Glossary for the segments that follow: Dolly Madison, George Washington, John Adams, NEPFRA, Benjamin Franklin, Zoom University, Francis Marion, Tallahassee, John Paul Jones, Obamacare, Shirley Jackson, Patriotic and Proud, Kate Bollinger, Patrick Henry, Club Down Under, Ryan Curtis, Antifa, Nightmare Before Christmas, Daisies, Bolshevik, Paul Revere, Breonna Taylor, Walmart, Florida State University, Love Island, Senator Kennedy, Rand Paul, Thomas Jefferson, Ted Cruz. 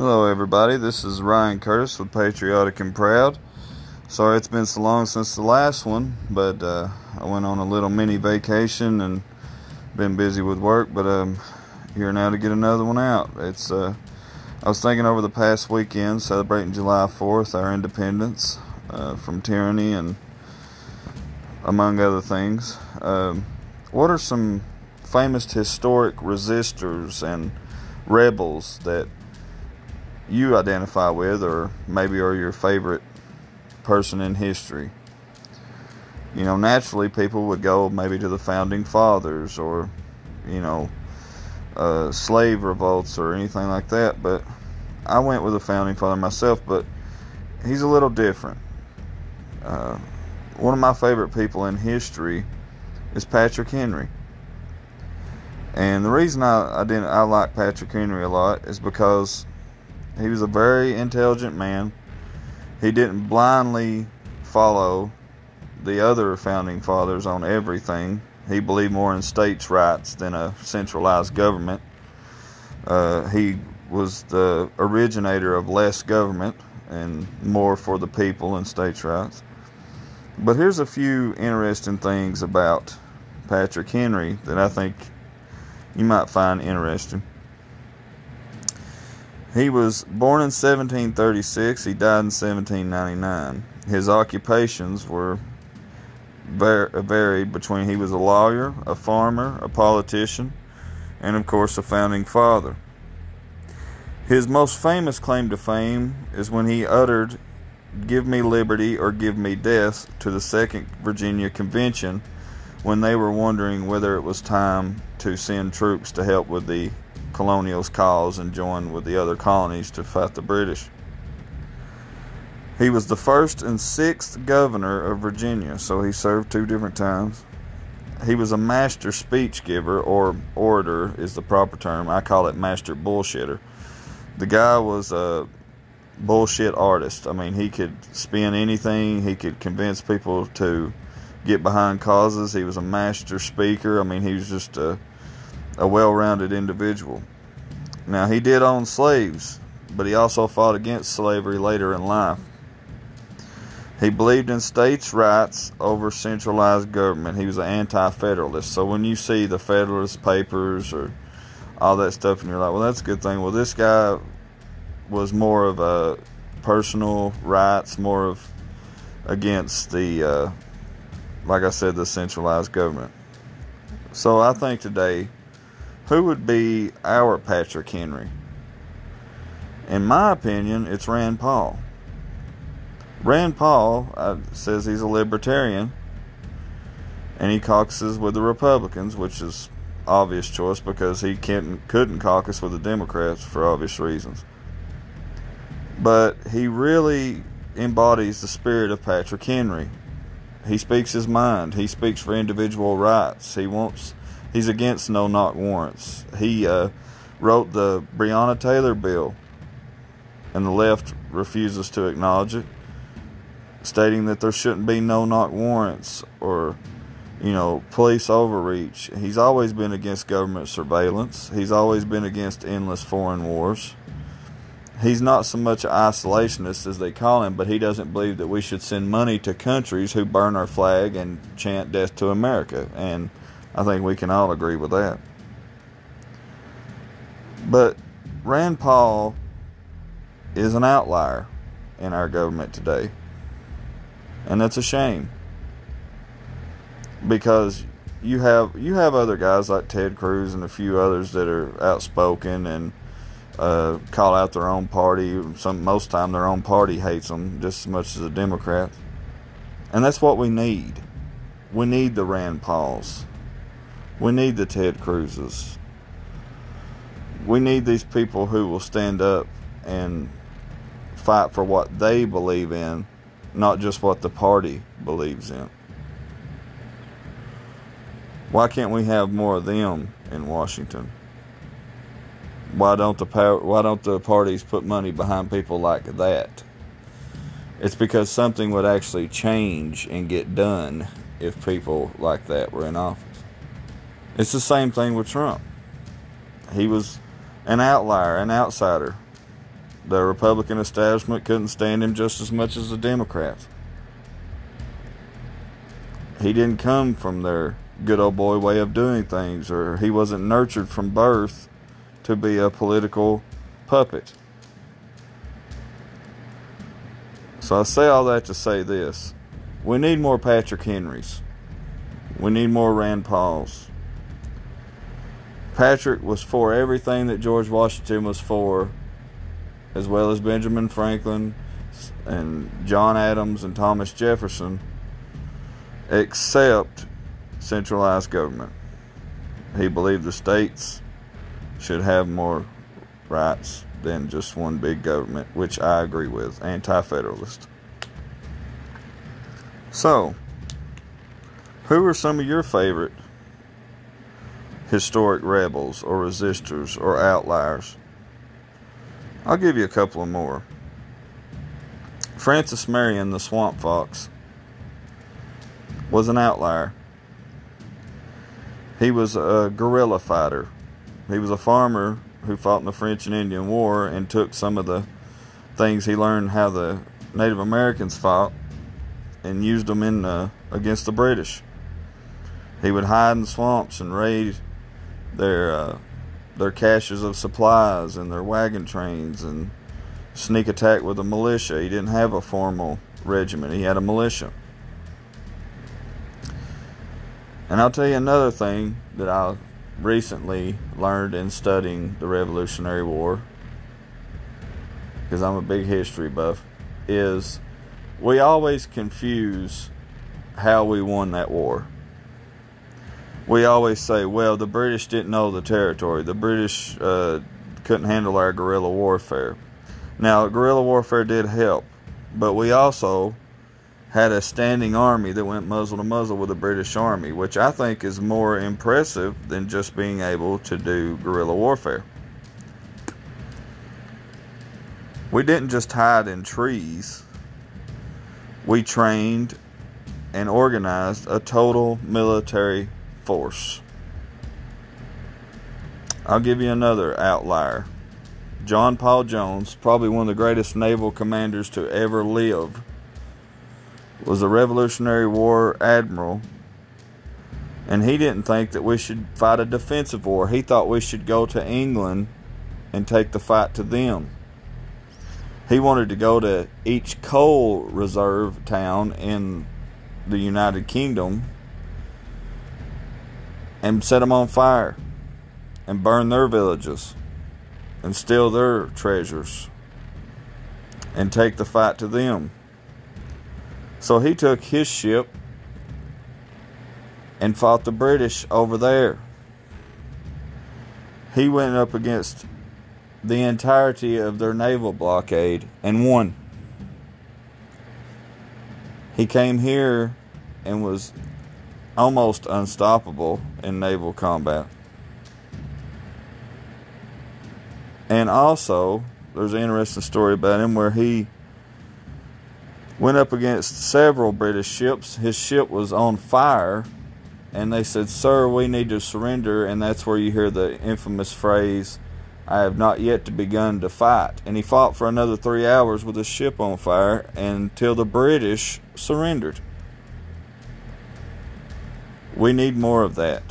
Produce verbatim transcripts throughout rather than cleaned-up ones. Hello everybody, this is Ryan Curtis with Patriotic and Proud. Sorry it's been so long since the last one, but uh, I went on a little mini vacation and been busy with work, but I'm here now to get another one out. It's uh, I was thinking over the past weekend, celebrating July fourth, our independence uh, from tyranny and among other things. Um, what are some famous historic resistors and rebels that you identify with, or maybe are your favorite person in history? You know, naturally people would go maybe to the founding fathers, or you know, uh, slave revolts or anything like that, but I went with the founding father myself, but he's a little different. Uh, one of my favorite people in history is Patrick Henry. And the reason I, I, didn't, I like Patrick Henry a lot is because he was a very intelligent man. He didn't blindly follow the other founding fathers on everything. He believed more in states' rights than a centralized government. Uh, he was the originator of less government and more for the people and states' rights. But here's a few interesting things about Patrick Henry that I think you might find interesting. He was born in seventeen thirty-six. He died in seventeen ninety-nine. His occupations were var- varied between he was a lawyer, a farmer, a politician, and of course a founding father. His most famous claim to fame is when he uttered, "Give me liberty or give me death," to the Second Virginia Convention when they were wondering whether it was time to send troops to help with the colonials' cause and join with the other colonies to fight the British. He was the first and sixth governor of Virginia, so he served two different times. He was a master speech giver, or orator is the proper term. I call it master bullshitter. The guy was a bullshit artist. I mean, he could spin anything. He could convince people to get behind causes. He was a master speaker. I mean, he was just a a well-rounded individual. Now, he did own slaves, but he also fought against slavery later in life. He believed in states' rights over centralized government. He was an anti-federalist. So when you see the Federalist Papers or all that stuff, and you're like, well, that's a good thing. Well, this guy was more of a personal rights, more of against the, uh, like I said, the centralized government. So I think today, who would be our Patrick Henry? In my opinion, it's Rand Paul. Rand Paul uh, says he's a libertarian, and he caucuses with the Republicans, which is obvious choice because he can't, couldn't caucus with the Democrats for obvious reasons. But he really embodies the spirit of Patrick Henry. He speaks his mind. He speaks for individual rights. He wants... He's against no-knock warrants. He uh, wrote the Breonna Taylor bill, and the left refuses to acknowledge it, stating that there shouldn't be no-knock warrants or, you know, police overreach. He's always been against government surveillance. He's always been against endless foreign wars. He's not so much an isolationist as they call him, but he doesn't believe that we should send money to countries who burn our flag and chant "Death to America," and I think we can all agree with that. But Rand Paul is an outlier in our government today. And that's a shame. Because you have you have other guys like Ted Cruz and a few others that are outspoken and uh, call out their own party. Some, most of the time their own party hates them just as much as the Democrats. And that's what we need. We need the Rand Pauls. We need the Ted Cruzes. We need these people who will stand up and fight for what they believe in, not just what the party believes in. Why can't we have more of them in Washington? Why don't the power, why don't the parties put money behind people like that? It's because something would actually change and get done if people like that were in office. It's the same thing with Trump. He was an outlier, an outsider. The Republican establishment couldn't stand him just as much as the Democrats. He didn't come from their good old boy way of doing things, or he wasn't nurtured from birth to be a political puppet. So I say all that to say this. We need more Patrick Henrys. We need more Rand Pauls. Patrick was for everything that George Washington was for, as well as Benjamin Franklin and John Adams and Thomas Jefferson, except centralized government. He believed the states should have more rights than just one big government, which I agree with, anti-federalist. So, who are some of your favorite historic rebels or resistors or outliers? I'll give you a couple of more. Francis Marion, the Swamp Fox, was an outlier. He was a guerrilla fighter. He was a farmer who fought in the French and Indian War and took some of the things he learned how the Native Americans fought and used them in uh, against the British. He would hide in swamps and raid their uh, their caches of supplies and their wagon trains and sneak attack with a militia. He didn't have a formal regiment. He had a militia. And I'll tell you another thing that I recently learned in studying the Revolutionary War, because I'm a big history buff, is we always confuse how we won that war. We always say, well, the British didn't know the territory. The British uh, couldn't handle our guerrilla warfare. Now, guerrilla warfare did help, but we also had a standing army that went muzzle to muzzle with the British army, which I think is more impressive than just being able to do guerrilla warfare. We didn't just hide in trees. We trained and organized a total military force. I'll give you another outlier. John Paul Jones, probably one of the greatest naval commanders to ever live, was a Revolutionary War admiral, and he didn't think that we should fight a defensive war. He thought we should go to England and take the fight to them. He wanted to go to each coal reserve town in the United Kingdom and set them on fire and burn their villages and steal their treasures and take the fight to them. So he took his ship and fought the British over there. He went up against the entirety of their naval blockade and won. He came here and was almost unstoppable in naval combat. And also, there's an interesting story about him where he went up against several British ships. His ship was on fire, and they said, "Sir, we need to surrender," and that's where you hear the infamous phrase, "I have not yet begun to fight." And he fought for another three hours with his ship on fire until the British surrendered. We need more of that.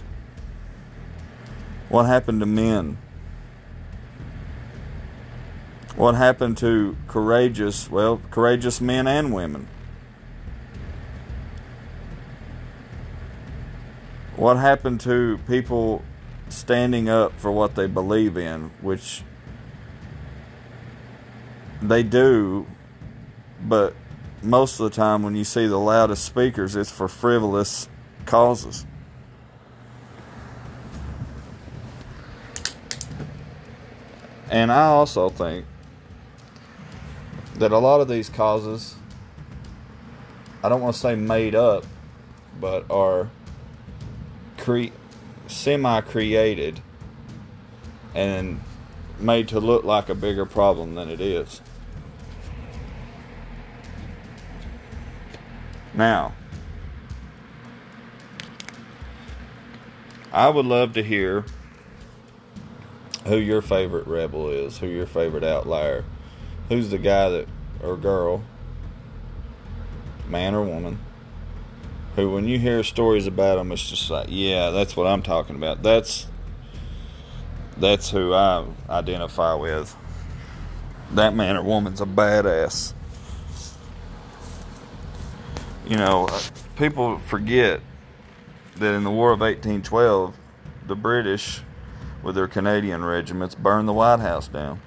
What happened to men? What happened to courageous, well, courageous men and women? What happened to people standing up for what they believe in, which they do, but most of the time when you see the loudest speakers, it's for frivolous causes. And I also think that a lot of these causes, I don't want to say made up, but are cre- semi-created and made to look like a bigger problem than it is. Now, I would love to hear who your favorite rebel is, who your favorite outlier who's the guy that, or girl, man or woman, who when you hear stories about them, it's just like, yeah, that's what I'm talking about. That's that's who I identify with. That man or woman's a badass. You know, people forget that in the War of eighteen twelve, the British, with their Canadian regiments, burned the White House down.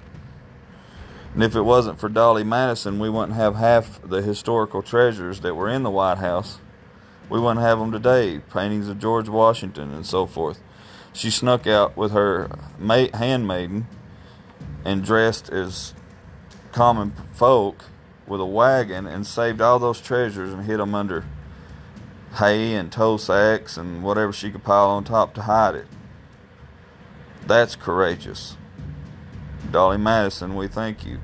And if it wasn't for Dolly Madison, we wouldn't have half the historical treasures that were in the White House. We wouldn't have them today, paintings of George Washington and so forth. She snuck out with her handmaiden and dressed as common folk with a wagon and saved all those treasures and hid them under hay and toe sacks and whatever she could pile on top to hide it. That's courageous. Dolly Madison, we thank you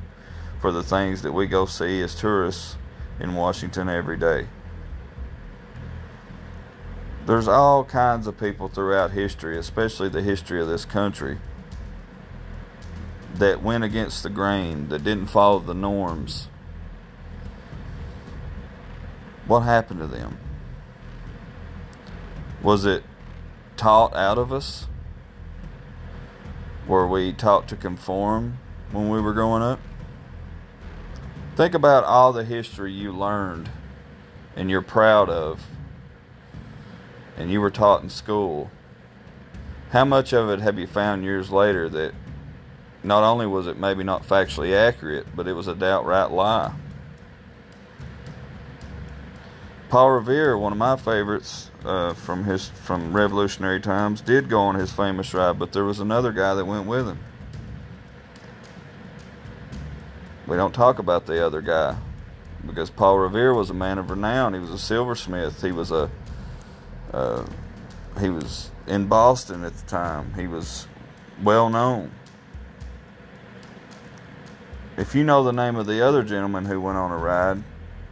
for the things that we go see as tourists in Washington every day. There's all kinds of people throughout history, especially the history of this country, that went against the grain, that didn't follow the norms. What happened to them? Was it taught out of us? Were we taught to conform when we were growing up? Think about all the history you learned and you're proud of and you were taught in school. How much of it have you found years later that not only was it maybe not factually accurate, but it was a downright lie? Paul Revere, one of my favorites uh, from his from revolutionary times, did go on his famous ride, but there was another guy that went with him. We don't talk about the other guy because Paul Revere was a man of renown. He was a silversmith. He was a uh, he was in Boston at the time. He was well known. If you know the name of the other gentleman who went on a ride,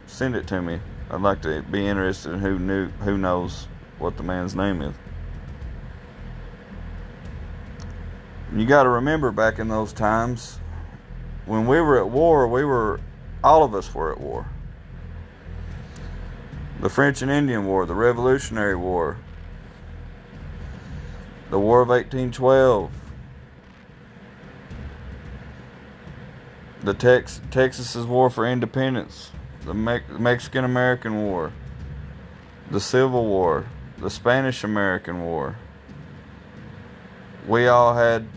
send it to me. I'd like to be interested in who knew, who knows what the man's name is. You got to remember, back in those times, when we were at war, we were, all of us were at war. The French and Indian War, the Revolutionary War, the War of eighteen twelve, the Tex- Texas's War for Independence, the Me- Mexican-American War, the Civil War, the Spanish-American War. We all had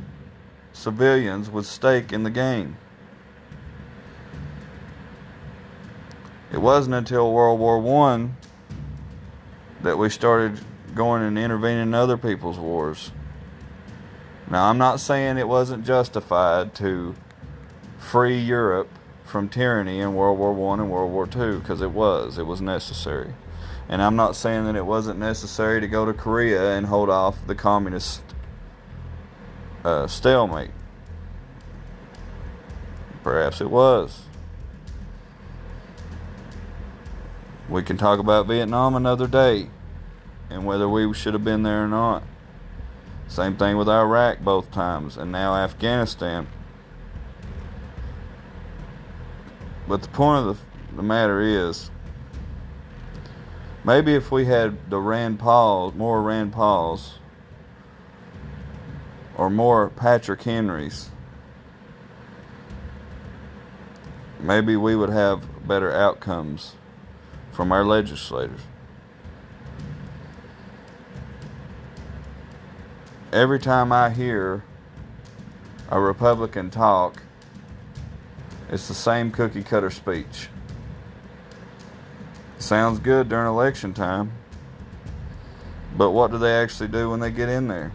civilians with stake in the game. It wasn't until World War One that we started going and intervening in other people's wars. Now, I'm not saying it wasn't justified to free Europe from tyranny in World War One and World War Two, because it was. It was necessary. And I'm not saying that it wasn't necessary to go to Korea and hold off the communist uh, stalemate. Perhaps it was. We can talk about Vietnam another day and whether we should have been there or not. Same thing with Iraq both times, and now Afghanistan. But the point of the, the matter is, maybe if we had the Rand Paul, more Rand Pauls, or more Patrick Henrys, maybe we would have better outcomes from our legislators. Every time I hear a Republican talk, it's the same cookie-cutter speech. Sounds good during election time, but what do they actually do when they get in there?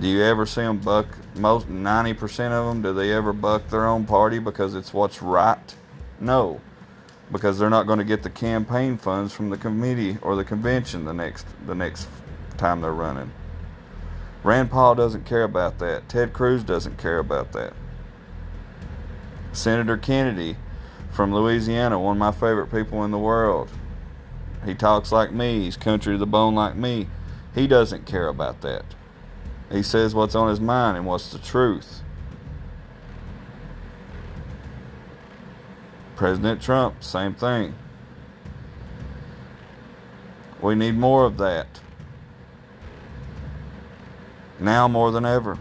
Do you ever see them buck, most ninety percent of them, do they ever buck their own party because it's what's right? No, because they're not going to get the campaign funds from the committee or the convention the next, the next time they're running. Rand Paul doesn't care about that. Ted Cruz doesn't care about that. Senator Kennedy from Louisiana, one of my favorite people in the world. He talks like me. He's country to the bone like me. He doesn't care about that. He says what's on his mind and what's the truth. President Trump, same thing. We need more of that. Now more than ever.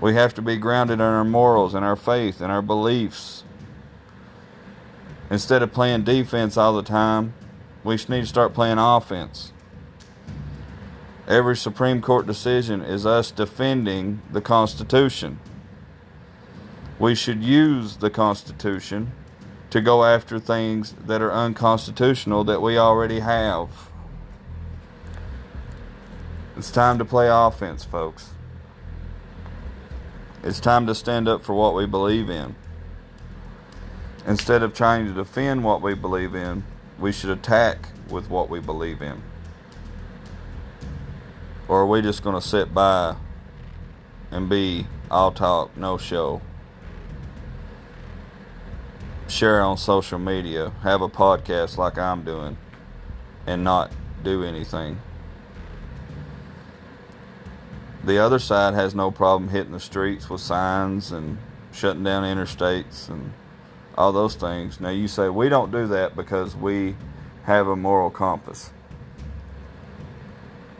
We have to be grounded in our morals, in our faith, in our beliefs. Instead of playing defense all the time, we need to start playing offense. Every Supreme Court decision is us defending the Constitution. We should use the Constitution to go after things that are unconstitutional that we already have. It's time to play offense, folks. It's time to stand up for what we believe in. Instead of trying to defend what we believe in, we should attack with what we believe in. Or are we just going to sit by and be all talk, no show? Share on social media, have a podcast like I'm doing, and not do anything. The other side has no problem hitting the streets with signs and shutting down interstates and all those things. Now you say, we don't do that because we have a moral compass.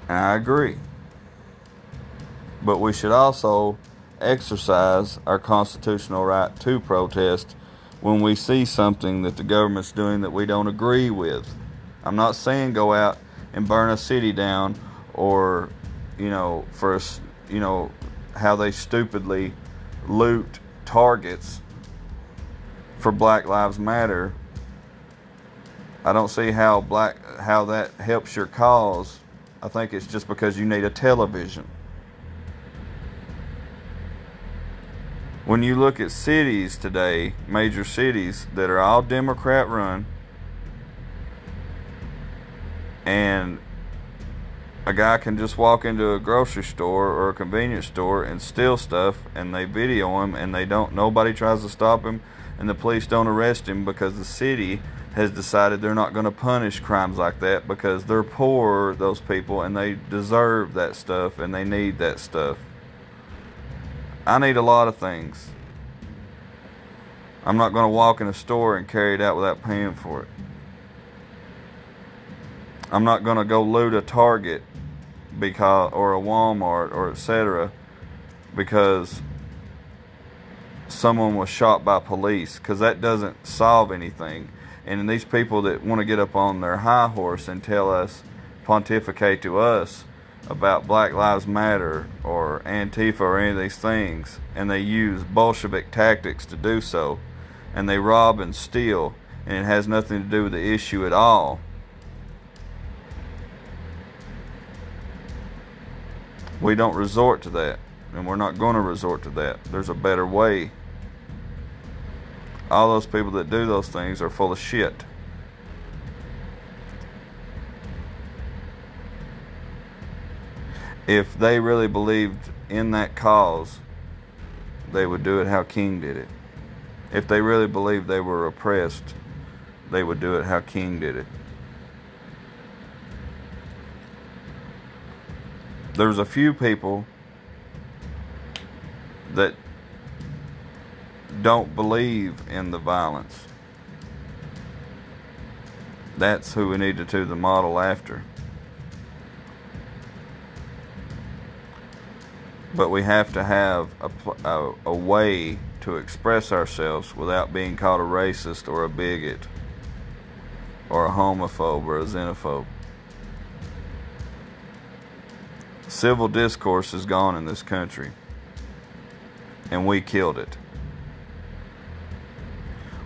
And I agree. But we should also exercise our constitutional right to protest when we see something that the government's doing that we don't agree with. I'm not saying go out and burn a city down, or, you know, for, you know, how they stupidly loot Targets for Black Lives Matter. I don't see how black how that helps your cause. I think it's just because you need a television. When you look at cities today, major cities that are all Democrat run, and a guy can just walk into a grocery store or a convenience store and steal stuff, and they video him, and they don't, nobody tries to stop him, and the police don't arrest him because the city has decided they're not going to punish crimes like that because they're poor, those people, and they deserve that stuff and they need that stuff. I need a lot of things. I'm not going to walk in a store and carry it out without paying for it. I'm not going to go loot a Target because, or a Walmart, or et cetera, because someone was shot by police, because that doesn't solve anything. And these people that want to get up on their high horse and tell us, pontificate to us about Black Lives Matter or Antifa or any of these things, and they use Bolshevik tactics to do so, and they rob and steal, and it has nothing to do with the issue at all. We don't resort to that, and we're not going to resort to that. There's a better way. All those people that do those things are full of shit. If they really believed in that cause, they would do it how King did it. If they really believed they were oppressed, they would do it how King did it. There's a few people that don't believe in the violence. That's who we need to do the model after. But we have to have a, a, a way to express ourselves without being called a racist or a bigot or a homophobe or a xenophobe. Civil discourse is gone in this country, and we killed it.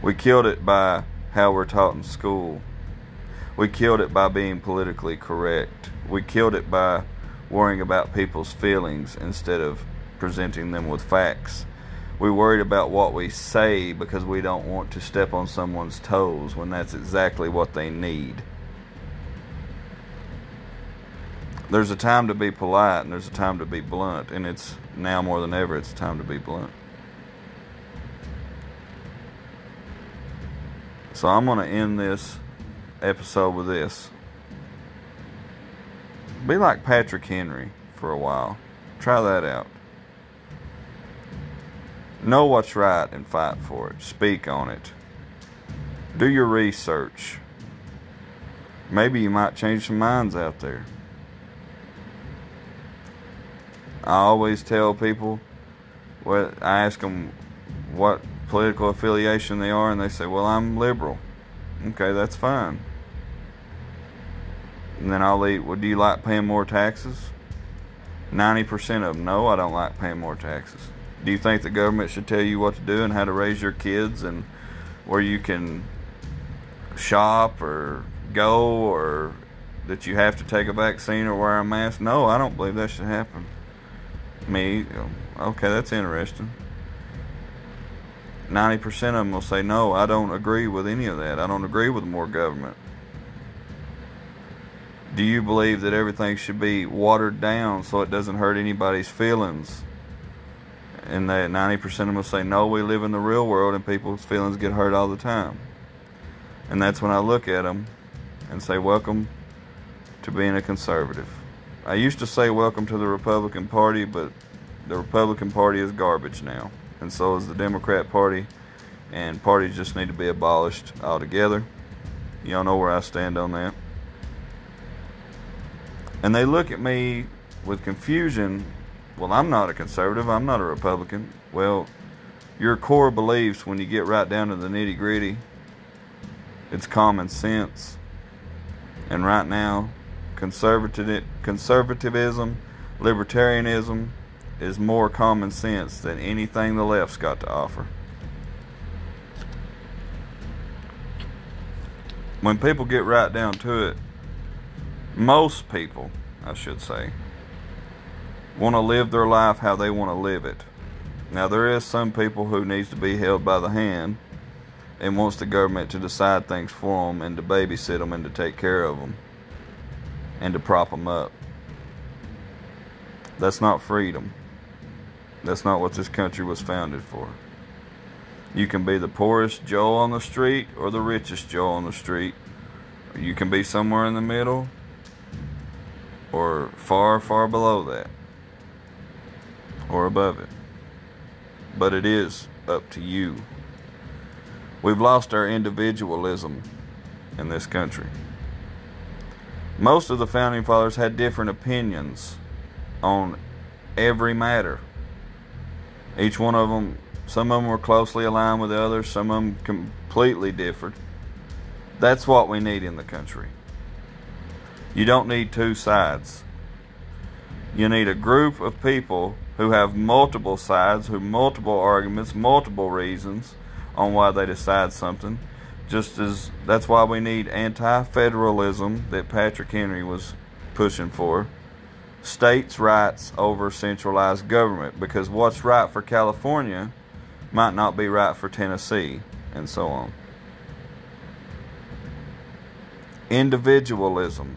We killed it by how we're taught in school. We killed it by being politically correct. We killed it by worrying about people's feelings instead of presenting them with facts. We worried about what we say because we don't want to step on someone's toes when that's exactly what they need. There's a time to be polite and there's a time to be blunt, and it's now more than ever, it's time to be blunt. So I'm going to end this episode with this. Be like Patrick Henry for a while. Try that out. Know what's right and fight for it. Speak on it. Do your research. Maybe you might change some minds out there. I always tell people, well, I ask them what political affiliation they are, and they say, well, I'm liberal. Okay, that's fine. And then I'll eat, well, do you like paying more taxes? ninety percent of them, no, I don't like paying more taxes. Do you think the government should tell you what to do and how to raise your kids and where you can shop or go or that you have to take a vaccine or wear a mask? No, I don't believe that should happen. Me, okay, that's interesting. ninety percent of them will say, no, I don't agree with any of that. I don't agree with more government. Do you believe that everything should be watered down so it doesn't hurt anybody's feelings? And that ninety percent of them will say, no, we live in the real world and people's feelings get hurt all the time. And that's when I look at them and say, welcome to being a conservative. I used to say welcome to the Republican Party, but the Republican Party is garbage now. And so is the Democrat Party, and parties just need to be abolished altogether. Y'all know where I stand on that. And they look at me with confusion. Well, I'm not a conservative, I'm not a Republican. Well, your core beliefs, when you get right down to the nitty-gritty, it's common sense. And right now, conservative conservatism, libertarianism, is more common sense than anything the left's got to offer. When people get right down to it, most people, I should say, want to live their life how they want to live it. Now, there is some people who needs to be held by the hand and wants the government to decide things for them and to babysit them and to take care of them and to prop them up. That's not freedom. That's not what this country was founded for. You can be the poorest Joe on the street or the richest Joe on the street. You can be somewhere in the middle or far, far below that or above it. But it is up to you. We've lost our individualism in this country. Most of the Founding Fathers had different opinions on every matter. Each one of them, some of them were closely aligned with the others, some of them completely differed. That's what we need in the country. You don't need two sides. You need a group of people who have multiple sides, who multiple arguments, multiple reasons on why they decide something. Just as that's why we need anti-federalism that Patrick Henry was pushing for. States' rights over centralized government, because what's right for California might not be right for Tennessee, and so on. Individualism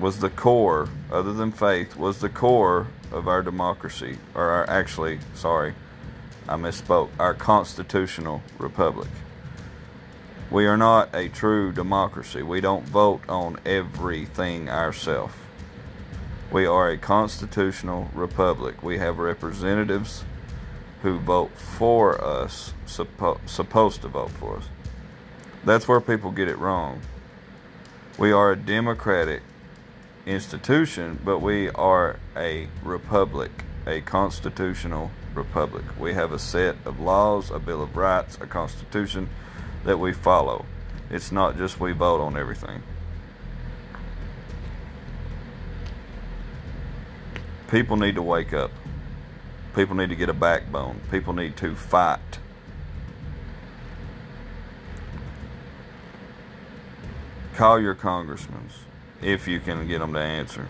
was the core, other than faith, was the core of our democracy, or our actually, sorry, I misspoke, our constitutional republic. We are not a true democracy. We don't vote on everything ourselves. We are a constitutional republic. We have representatives who vote for us, suppo- supposed to vote for us. That's where people get it wrong. We are a democratic institution, but we are a republic, a constitutional republic. We have a set of laws, a Bill of Rights, a constitution that we follow. It's not just we vote on everything. People need to wake up. People need to get a backbone. People need to fight. Call your congressmen if you can get them to answer.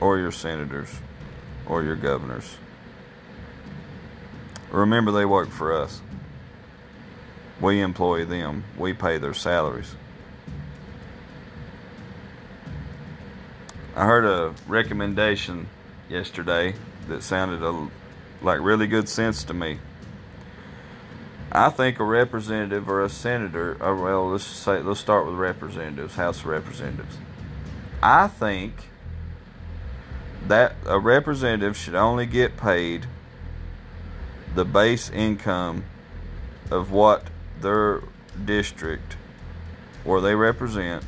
Or your senators. Or your governors. Remember, they work for us. We employ them. We pay their salaries. I heard a recommendation yesterday that sounded a, like really good sense to me. I think a representative or a senator, or well, let's say let's start with representatives, House of Representatives. I think that a representative should only get paid the base income of what their district or they represent.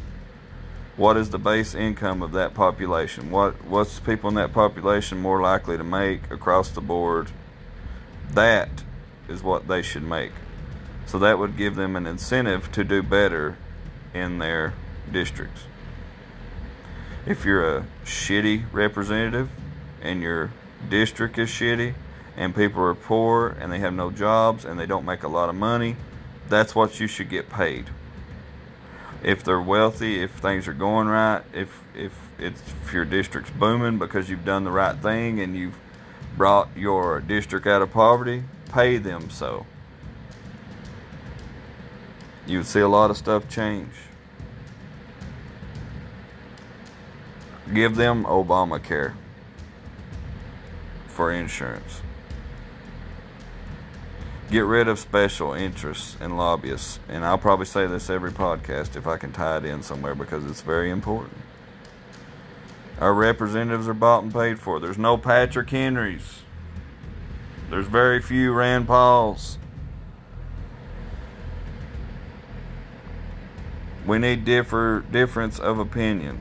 What is the base income of that population? What what's people in that population more likely to make across the board? That is what they should make. So that would give them an incentive to do better in their districts. If you're a shitty representative and your district is shitty and people are poor and they have no jobs and they don't make a lot of money, that's what you should get paid. If they're wealthy, if things are going right, if if it's if your district's booming because you've done the right thing and you've brought your district out of poverty, pay them so. You would see a lot of stuff change. Give them Obamacare for insurance. Get rid of special interests and lobbyists. And I'll probably say this every podcast if I can tie it in somewhere, because it's very important. Our representatives are bought and paid for. There's no Patrick Henrys. There's very few Rand Pauls. We need differ, difference of opinion.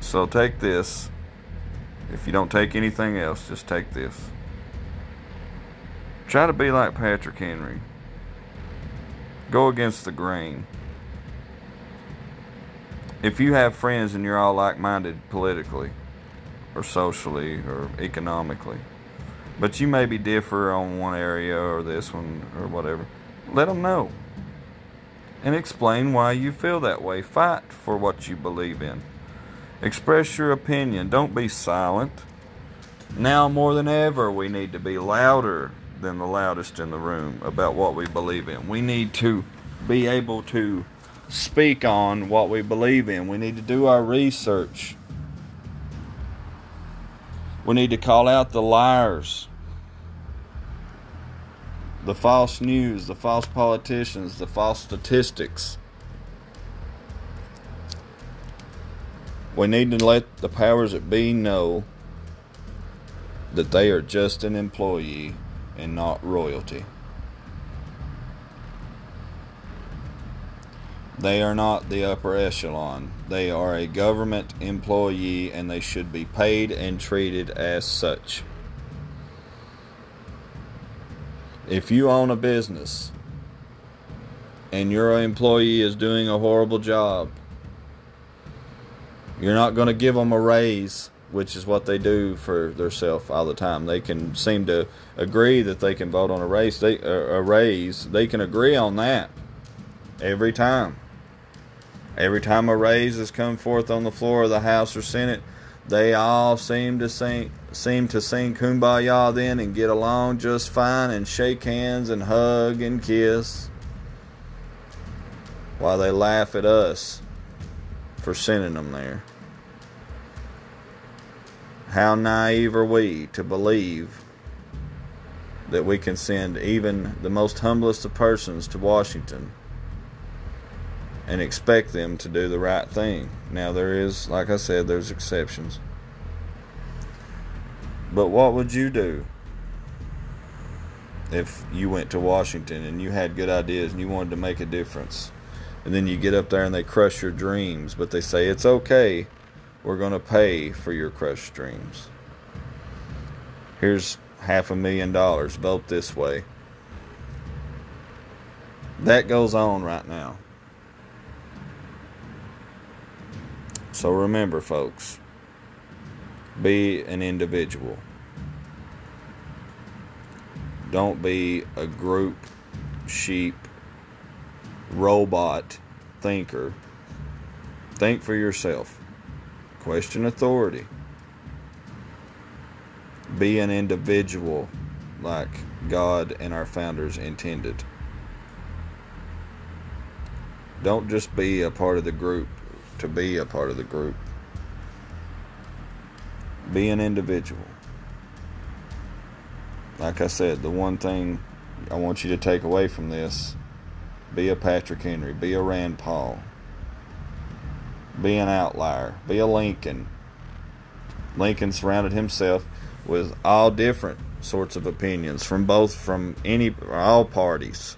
So take this. If you don't take anything else, just take this. Try to be like Patrick Henry. Go against the grain. If you have friends and you're all like-minded politically or socially or economically, but you maybe differ on one area or this one or whatever, let them know and explain why you feel that way. Fight for what you believe in. Express your opinion. Don't be silent. Now more than ever, we need to be louder than the loudest in the room about what we believe in. We need to be able to speak on what we believe in. We need to do our research. We need to call out the liars, the false news, the false politicians, the false statistics. We need to let the powers that be know that they are just an employee and not royalty. They are not the upper echelon. They are a government employee and they should be paid and treated as such. If you own a business and your employee is doing a horrible job, you're not going to give them a raise, which is what they do for themselves all the time. They can seem to agree that they can vote on a raise. They, uh, a raise. They can agree on that every time. Every time a raise has come forth on the floor of the House or Senate, they all seem to sing, seem to sing Kumbaya then and get along just fine and shake hands and hug and kiss while they laugh at us for sending them there. How naive are we to believe that we can send even the most humblest of persons to Washington and expect them to do the right thing? Now there is, like I said, there's exceptions. But what would you do if you went to Washington and you had good ideas and you wanted to make a difference? And then you get up there and they crush your dreams, but they say, it's okay, we're going to pay for your crushed dreams. Here's half a million dollars, vote this way. That goes on right now. So remember, folks, be an individual. Don't be a group sheep robot thinker. Think for yourself. Question authority. Be an individual like God and our founders intended. Don't just be a part of the group to be a part of the group. Be an individual. Like I said, the one thing I want you to take away from this: be a Patrick Henry. Be a Rand Paul. Be an outlier. Be a Lincoln. Lincoln surrounded himself with all different sorts of opinions from both, from any, all parties.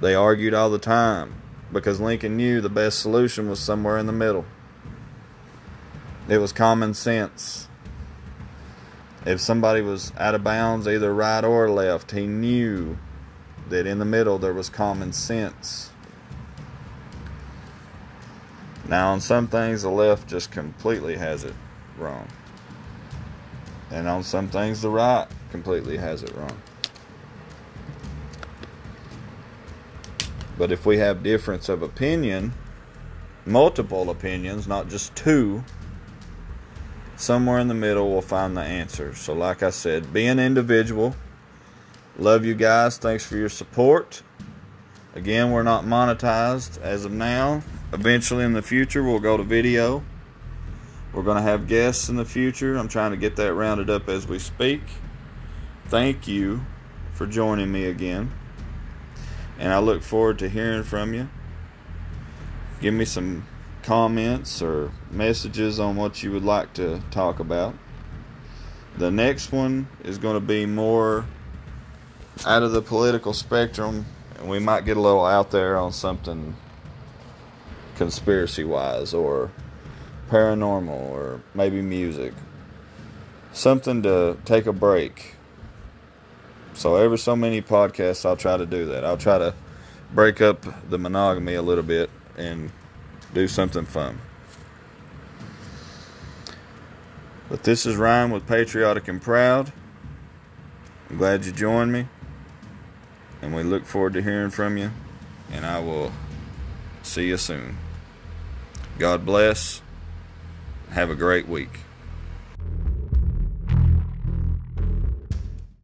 They argued all the time because Lincoln knew the best solution was somewhere in the middle. It was common sense. If somebody was out of bounds, either right or left, he knew that in the middle there was common sense. Now, on some things, the left just completely has it wrong. And on some things, the right completely has it wrong. But if we have difference of opinion, multiple opinions, not just two, somewhere in the middle we'll find the answer. So like I said, be an individual. Love you guys. Thanks for your support. Again, we're not monetized as of now. Eventually in the future, we'll go to video. We're going to have guests in the future. I'm trying to get that rounded up as we speak. Thank you for joining me again. And I look forward to hearing from you. Give me some comments or messages on what you would like to talk about. The next one is going to be more out of the political spectrum. And we might get a little out there on something conspiracy-wise or paranormal, or maybe music, something to take a break. So every so many podcasts I'll try to do that. I'll try to break up the monogamy a little bit and do something fun. But this is Ryan with Patriotic and Proud. I'm glad you joined me, and we look forward to hearing from you, and I will see you soon. God bless. Have a great week.